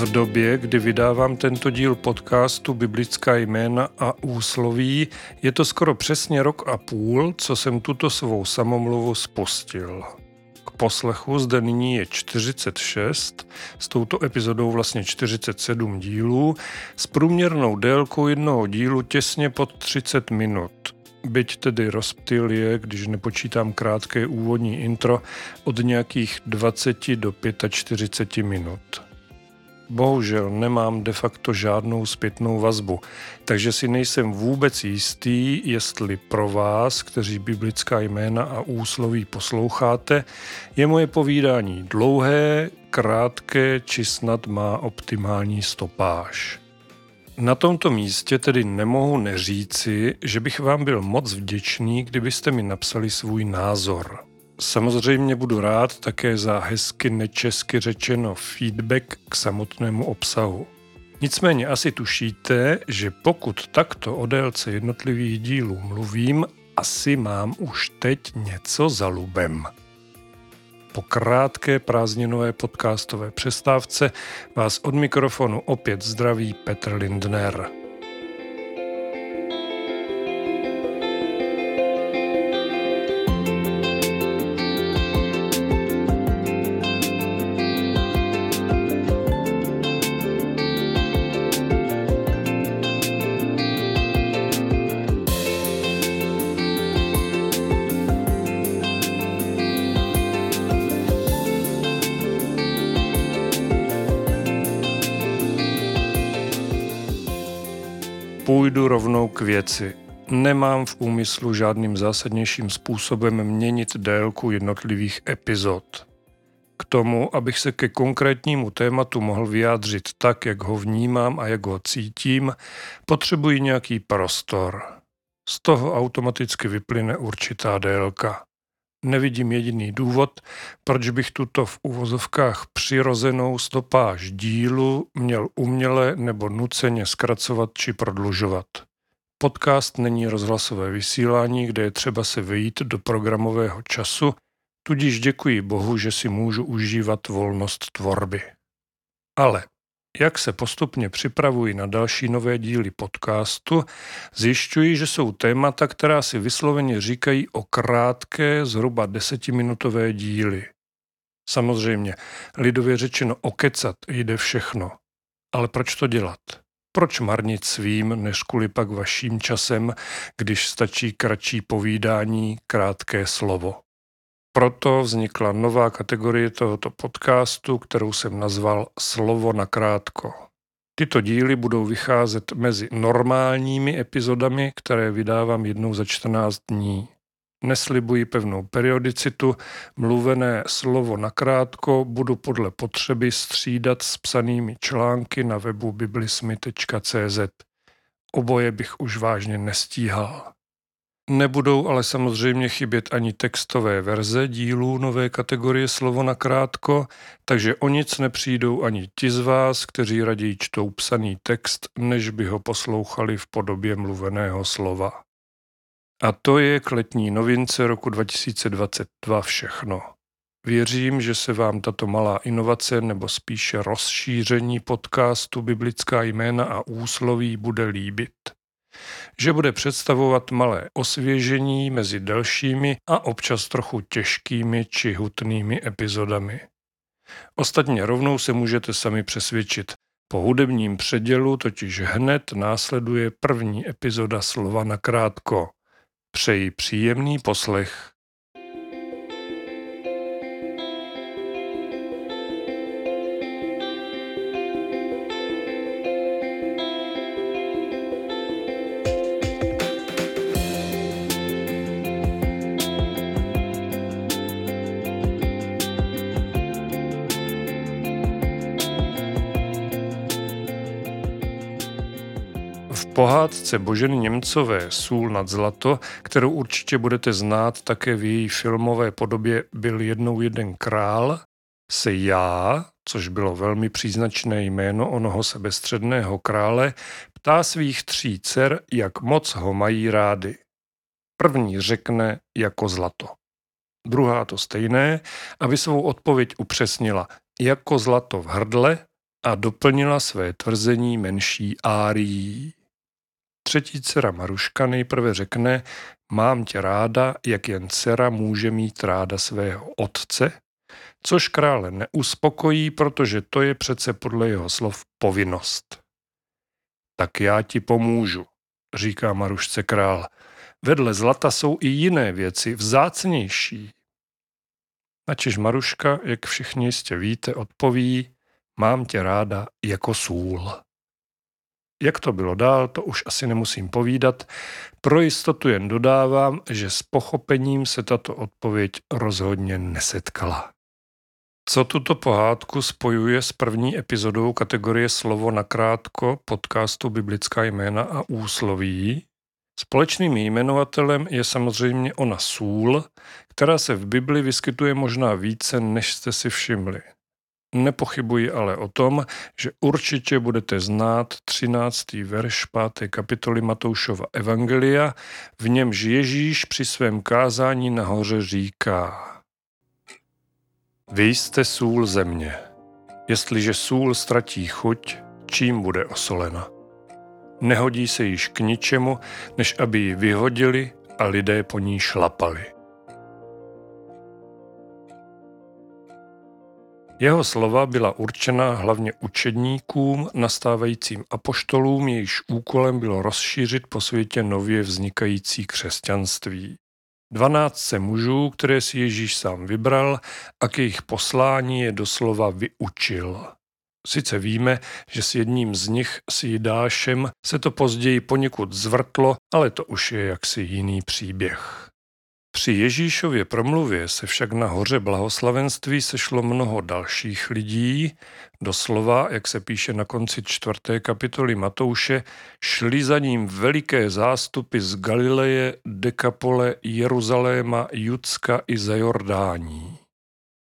V době, kdy vydávám tento díl podcastu Biblická jména a úsloví, je to skoro přesně 1,5 roku, co jsem tuto svou samomluvu spustil. K poslechu zde nyní je 46, s touto epizodou vlastně 47 dílů, s průměrnou délkou jednoho dílu těsně pod 30 minut. Byť tedy rozptyl je, když nepočítám krátké úvodní intro, od nějakých 20 do 45 minut. Bohužel nemám de facto žádnou zpětnou vazbu, takže si nejsem vůbec jistý, jestli pro vás, kteří biblická jména a úsloví posloucháte, je moje povídání dlouhé, krátké či snad má optimální stopáž. Na tomto místě tedy nemohu neříci, že bych vám byl moc vděčný, kdybyste mi napsali svůj názor. Samozřejmě budu rád také za hezky nečesky řečeno feedback k samotnému obsahu. Nicméně asi tušíte, že pokud takto o délce jednotlivých dílů mluvím, asi mám už teď něco za lubem. Po krátké prázdninové podcastové přestávce vás od mikrofonu opět zdraví Petr Lindner. Půjdu rovnou k věci. Nemám v úmyslu žádným zásadnějším způsobem měnit délku jednotlivých epizod. K tomu, abych se ke konkrétnímu tématu mohl vyjádřit tak, jak ho vnímám a jak ho cítím, potřebuji nějaký prostor. Z toho automaticky vyplyne určitá délka. Nevidím jediný důvod, proč bych tuto v uvozovkách přirozenou stopáž dílu měl uměle nebo nuceně zkracovat či prodlužovat. Podcast není rozhlasové vysílání, kde je třeba se vejít do programového času, tudíž děkuji Bohu, že si můžu užívat volnost tvorby. Ale jak se postupně připravuji na další nové díly podcastu, zjišťuji, že jsou témata, která si vysloveně říkají o krátké, zhruba 10minutové díly. Samozřejmě, lidově řečeno okecat jde všechno. Ale proč to dělat? Proč marnit svým, než kvůli pak vaším časem, když stačí kratší povídání, krátké slovo? Proto vznikla nová kategorie tohoto podcastu, kterou jsem nazval Slovo na krátko. Tyto díly budou vycházet mezi normálními epizodami, které vydávám jednou za 14 dní. Neslibuji pevnou periodicitu, mluvené slovo na krátko budu podle potřeby střídat s psanými články na webu biblismy.cz. Oboje bych už vážně nestíhal. Nebudou ale samozřejmě chybět ani textové verze dílů nové kategorie Slovo na krátko, takže o nic nepřijdou ani ti z vás, kteří raději čtou psaný text, než by ho poslouchali v podobě mluveného slova. A to je k letní novince roku 2022 všechno. Věřím, že se vám tato malá inovace nebo spíše rozšíření podcastu Biblická jména a úsloví bude líbit. Že bude představovat malé osvěžení mezi delšími a občas trochu těžkými či hutnými epizodami. Ostatně rovnou se můžete sami přesvědčit. Po hudebním předělu totiž hned následuje první epizoda Slova na krátko. Přeji příjemný poslech. Pohádce Boženy Němcové Sůl nad zlato, kterou určitě budete znát také v její filmové podobě Byl jednou jeden král, se Já, což bylo velmi příznačné jméno onoho sebestředného krále, ptá svých 3 dcer, jak moc ho mají rády. První řekne jako zlato. Druhá to stejné, aby svou odpověď upřesnila jako zlato v hrdle a doplnila své tvrzení menší árií. Třetí dcera Maruška nejprve řekne: mám tě ráda, jak jen dcera může mít ráda svého otce, což krále neuspokojí, protože to je přece podle jeho slov povinnost. Tak já ti pomůžu, říká Marušce král. Vedle zlata jsou i jiné věci, vzácnější. Načež Maruška, jak všichni jistě víte, odpoví: mám tě ráda jako sůl. Jak to bylo dál, to už asi nemusím povídat. Pro jistotu jen dodávám, že s pochopením se tato odpověď rozhodně nesetkala. Co tuto pohádku spojuje s první epizodou kategorie Slovo nakrátko podcastu Biblická jména a úsloví? Společným jmenovatelem je samozřejmě ona sůl, která se v Bibli vyskytuje možná více, než jste si všimli. Nepochybuji ale o tom, že určitě budete znát 13. verš 5. kapitoly Matoušova evangelia, v němž Ježíš při svém kázání nahoře říká: vy jste sůl země. Jestliže sůl ztratí chuť, čím bude osolena? Nehodí se již k ničemu, než aby ji vyhodili a lidé po ní šlapali. Jeho slova byla určena hlavně učedníkům, nastávajícím apoštolům, jejichž úkolem bylo rozšířit po světě nově vznikající křesťanství. 12 mužů, které si Ježíš sám vybral a k jejich poslání je doslova vyučil. Sice víme, že s jedním z nich, s Jidášem, se to později poněkud zvrtlo, ale to už je jaksi jiný příběh. Při Ježíšově promluvě se však na hoře blahoslavenství sešlo mnoho dalších lidí, doslova, jak se píše na konci 4. kapitoly Matouše, šli za ním veliké zástupy z Galileje, Dekapole, Jeruzaléma, Judska i Zajordání.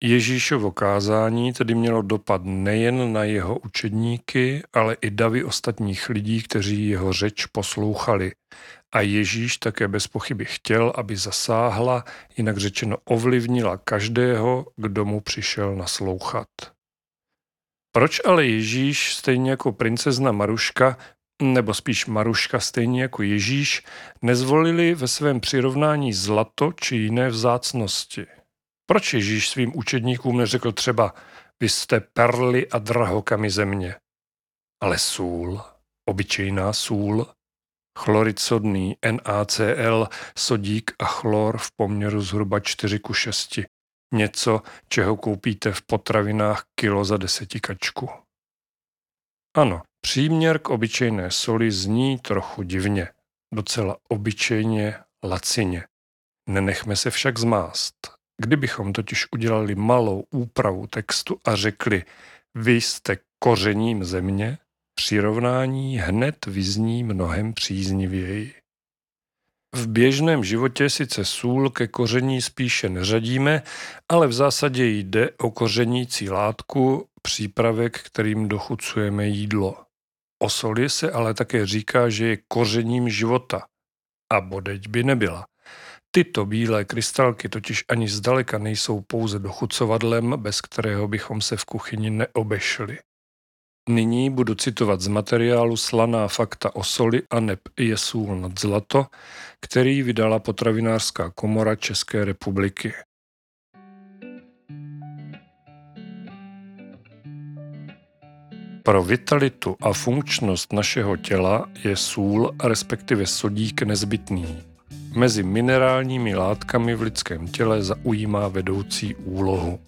Ježíšovo kázání tedy mělo dopad nejen na jeho učedníky, ale i davy ostatních lidí, kteří jeho řeč poslouchali. A Ježíš také bez pochyby chtěl, aby zasáhla, jinak řečeno ovlivnila každého, kdo mu přišel naslouchat. Proč ale Ježíš, stejně jako princezna Maruška, nebo spíš Maruška stejně jako Ježíš, nezvolili ve svém přirovnání zlato či jiné vzácnosti? Proč Ježíš svým učedníkům neřekl třeba: vy jste perly a drahokamy země, ale sůl, obyčejná sůl? Chlorid sodný, NaCl, sodík a chlor v poměru zhruba 4:6. Něco, čeho koupíte v potravinách kilo za desetikačku. Ano, příměr k obyčejné soli zní trochu divně, docela obyčejně, lacině. Nenechme se však zmást. Kdybychom totiž udělali malou úpravu textu a řekli: vy jste kořením země, přirovnání hned vyzní mnohem příznivěji. V běžném životě sice sůl ke koření spíše neřadíme, ale v zásadě jde o kořenící látku, přípravek, kterým dochucujeme jídlo. O soli se ale také říká, že je kořením života. A bodeť by nebyla. Tyto bílé krystalky totiž ani zdaleka nejsou pouze dochucovadlem, bez kterého bychom se v kuchyni neobešli. Nyní budu citovat z materiálu Slaná fakta o soli a neb je Sůl nad zlato, který vydala Potravinářská komora České republiky. Pro vitalitu a funkčnost našeho těla je sůl, respektive sodík, nezbytný. Mezi minerálními látkami v lidském těle zaujímá vedoucí úlohu.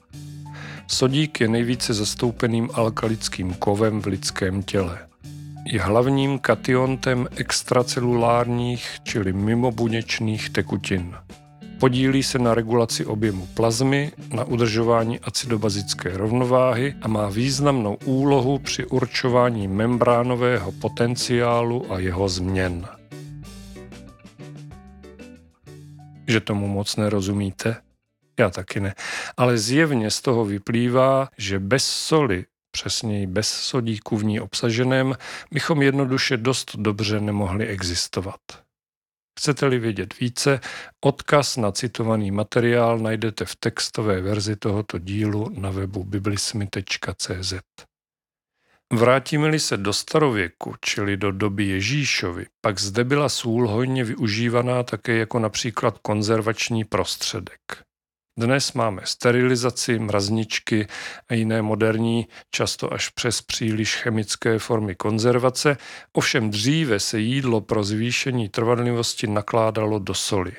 Sodík je nejvíce zastoupeným alkalickým kovem v lidském těle. Je hlavním kationtem extracelulárních, čili mimobuněčných tekutin. Podílí se na regulaci objemu plazmy, na udržování acidobazické rovnováhy a má významnou úlohu při určování membránového potenciálu a jeho změn. Že tomu moc nerozumíte? Já taky ne. Ale zjevně z toho vyplývá, že bez soli, přesněji bez sodíku v ní obsaženém, bychom jednoduše dost dobře nemohli existovat. Chcete-li vědět více, odkaz na citovaný materiál najdete v textové verzi tohoto dílu na webu biblismy.cz. Vrátíme-li se do starověku, čili do doby Ježíšovy, pak zde byla sůl hojně využívaná také jako například konzervační prostředek. Dnes máme sterilizaci, mrazničky a jiné moderní, často až přes příliš chemické formy konzervace, ovšem dříve se jídlo pro zvýšení trvanlivosti nakládalo do soli.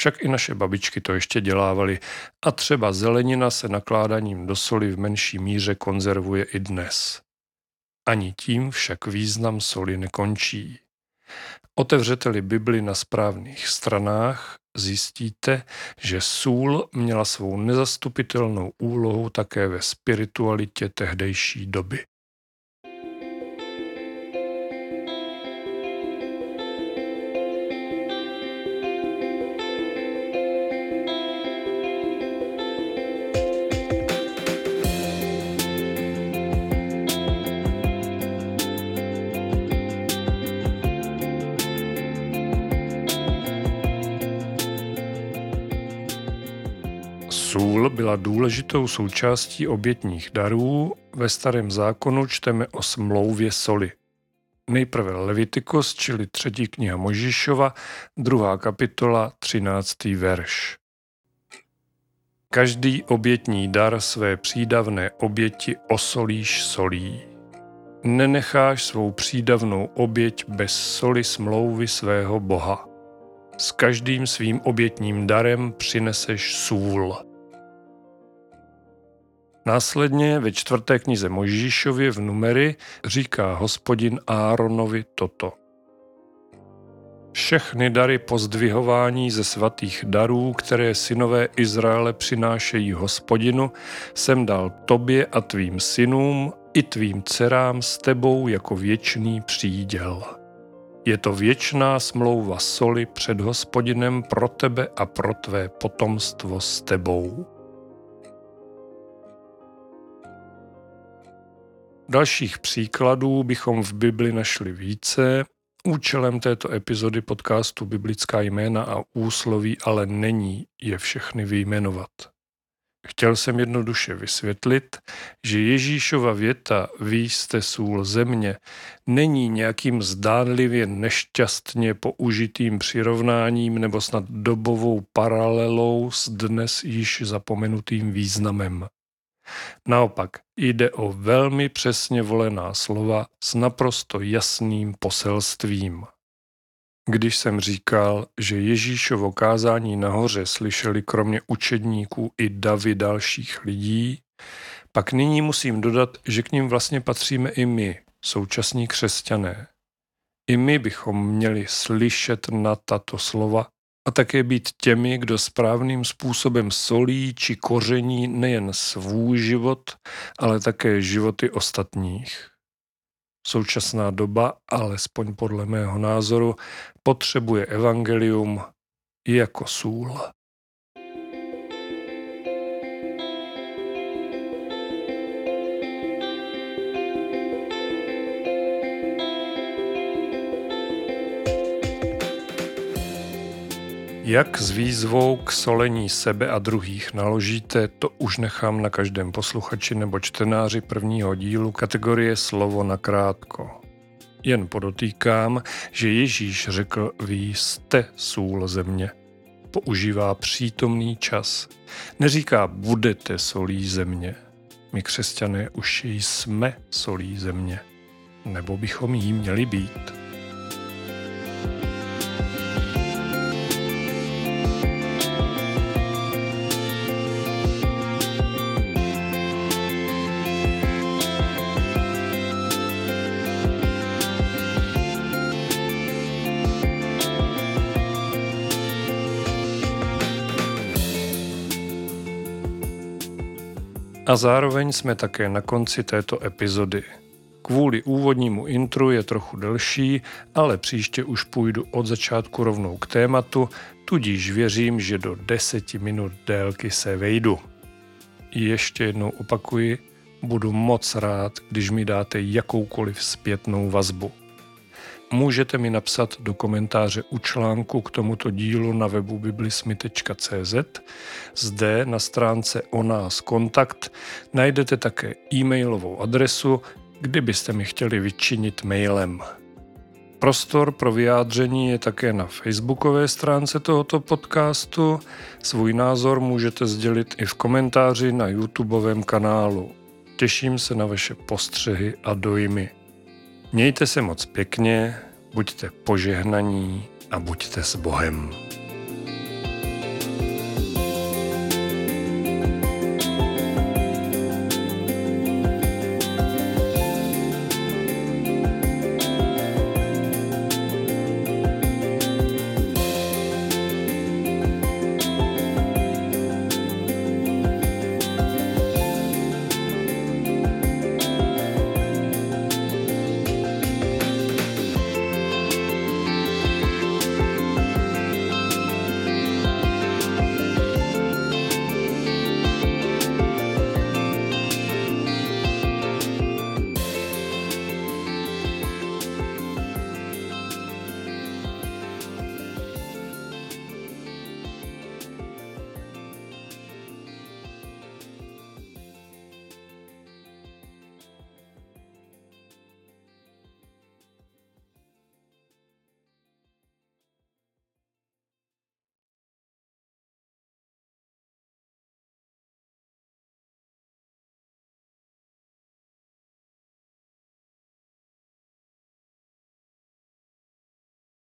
Však i naše babičky to ještě dělávaly a třeba zelenina se nakládáním do soli v menší míře konzervuje i dnes. Ani tím však význam soli nekončí. Otevřete-li Bibli na správných stranách, zjistíte, že sůl měla svou nezastupitelnou úlohu také ve spiritualitě tehdejší doby. Sůl byla důležitou součástí obětních darů, ve Starém zákonu čteme o smlouvě soli. Nejprve Levitikus, čili 3. kniha Mojžíšova, 2. kapitola, 13. verš. Každý obětní dar své přídavné oběti osolíš solí. Nenecháš svou přídavnou oběť bez soli smlouvy svého Boha. S každým svým obětním darem přineseš sůl. Následně ve 4. knize Mojžíšově v Numery říká Hospodin Áronovi toto. Všechny dary pozdvihování ze svatých darů, které synové Izraele přinášejí Hospodinu, jsem dal tobě a tvým synům i tvým dcerám s tebou jako věčný příděl. Je to věčná smlouva soli před Hospodinem pro tebe a pro tvé potomstvo s tebou. Dalších příkladů bychom v Bibli našli více. Účelem této epizody podcastu Biblická jména a úsloví ale není je všechny vyjmenovat. Chtěl jsem jednoduše vysvětlit, že Ježíšova věta vy jste sůl země není nějakým zdánlivě nešťastně použitým přirovnáním nebo snad dobovou paralelou s dnes již zapomenutým významem. Naopak, jde o velmi přesně volená slova s naprosto jasným poselstvím. Když jsem říkal, že Ježíšovo kázání nahoře slyšeli kromě učedníků i davy dalších lidí, pak nyní musím dodat, že k nim vlastně patříme i my, současní křesťané. I my bychom měli slyšet na tato slova a také být těmi, kdo správným způsobem solí či koření nejen svůj život, ale také životy ostatních. Současná doba, alespoň podle mého názoru, potřebuje evangelium jako sůl. Jak s výzvou k solení sebe a druhých naložíte, to už nechám na každém posluchači nebo čtenáři prvního dílu kategorie Slovo nakrátko. Jen podotýkám, že Ježíš řekl, vy jste sůl země. Používá přítomný čas. Neříká, budete solí země. My křesťané už jsme solí země. Nebo bychom jí měli být. A zároveň jsme také na konci této epizody. Kvůli úvodnímu intru je trochu delší, ale příště už půjdu od začátku rovnou k tématu, tudíž věřím, že do 10 minut délky se vejdu. Ještě jednou opakuji, budu moc rád, když mi dáte jakoukoliv zpětnou vazbu. Můžete mi napsat do komentáře u článku k tomuto dílu na webu biblismy.cz. Zde na stránce o nás kontakt najdete také e-mailovou adresu kdybyste mi chtěli vyčinit mailem. Prostor pro vyjádření je také na facebookové stránce tohoto podcastu. Svůj názor můžete sdělit i v komentáři na YouTubeovém kanálu. Těším se na vaše postřehy a dojmy. Mějte se moc pěkně, buďte požehnaní a buďte s Bohem.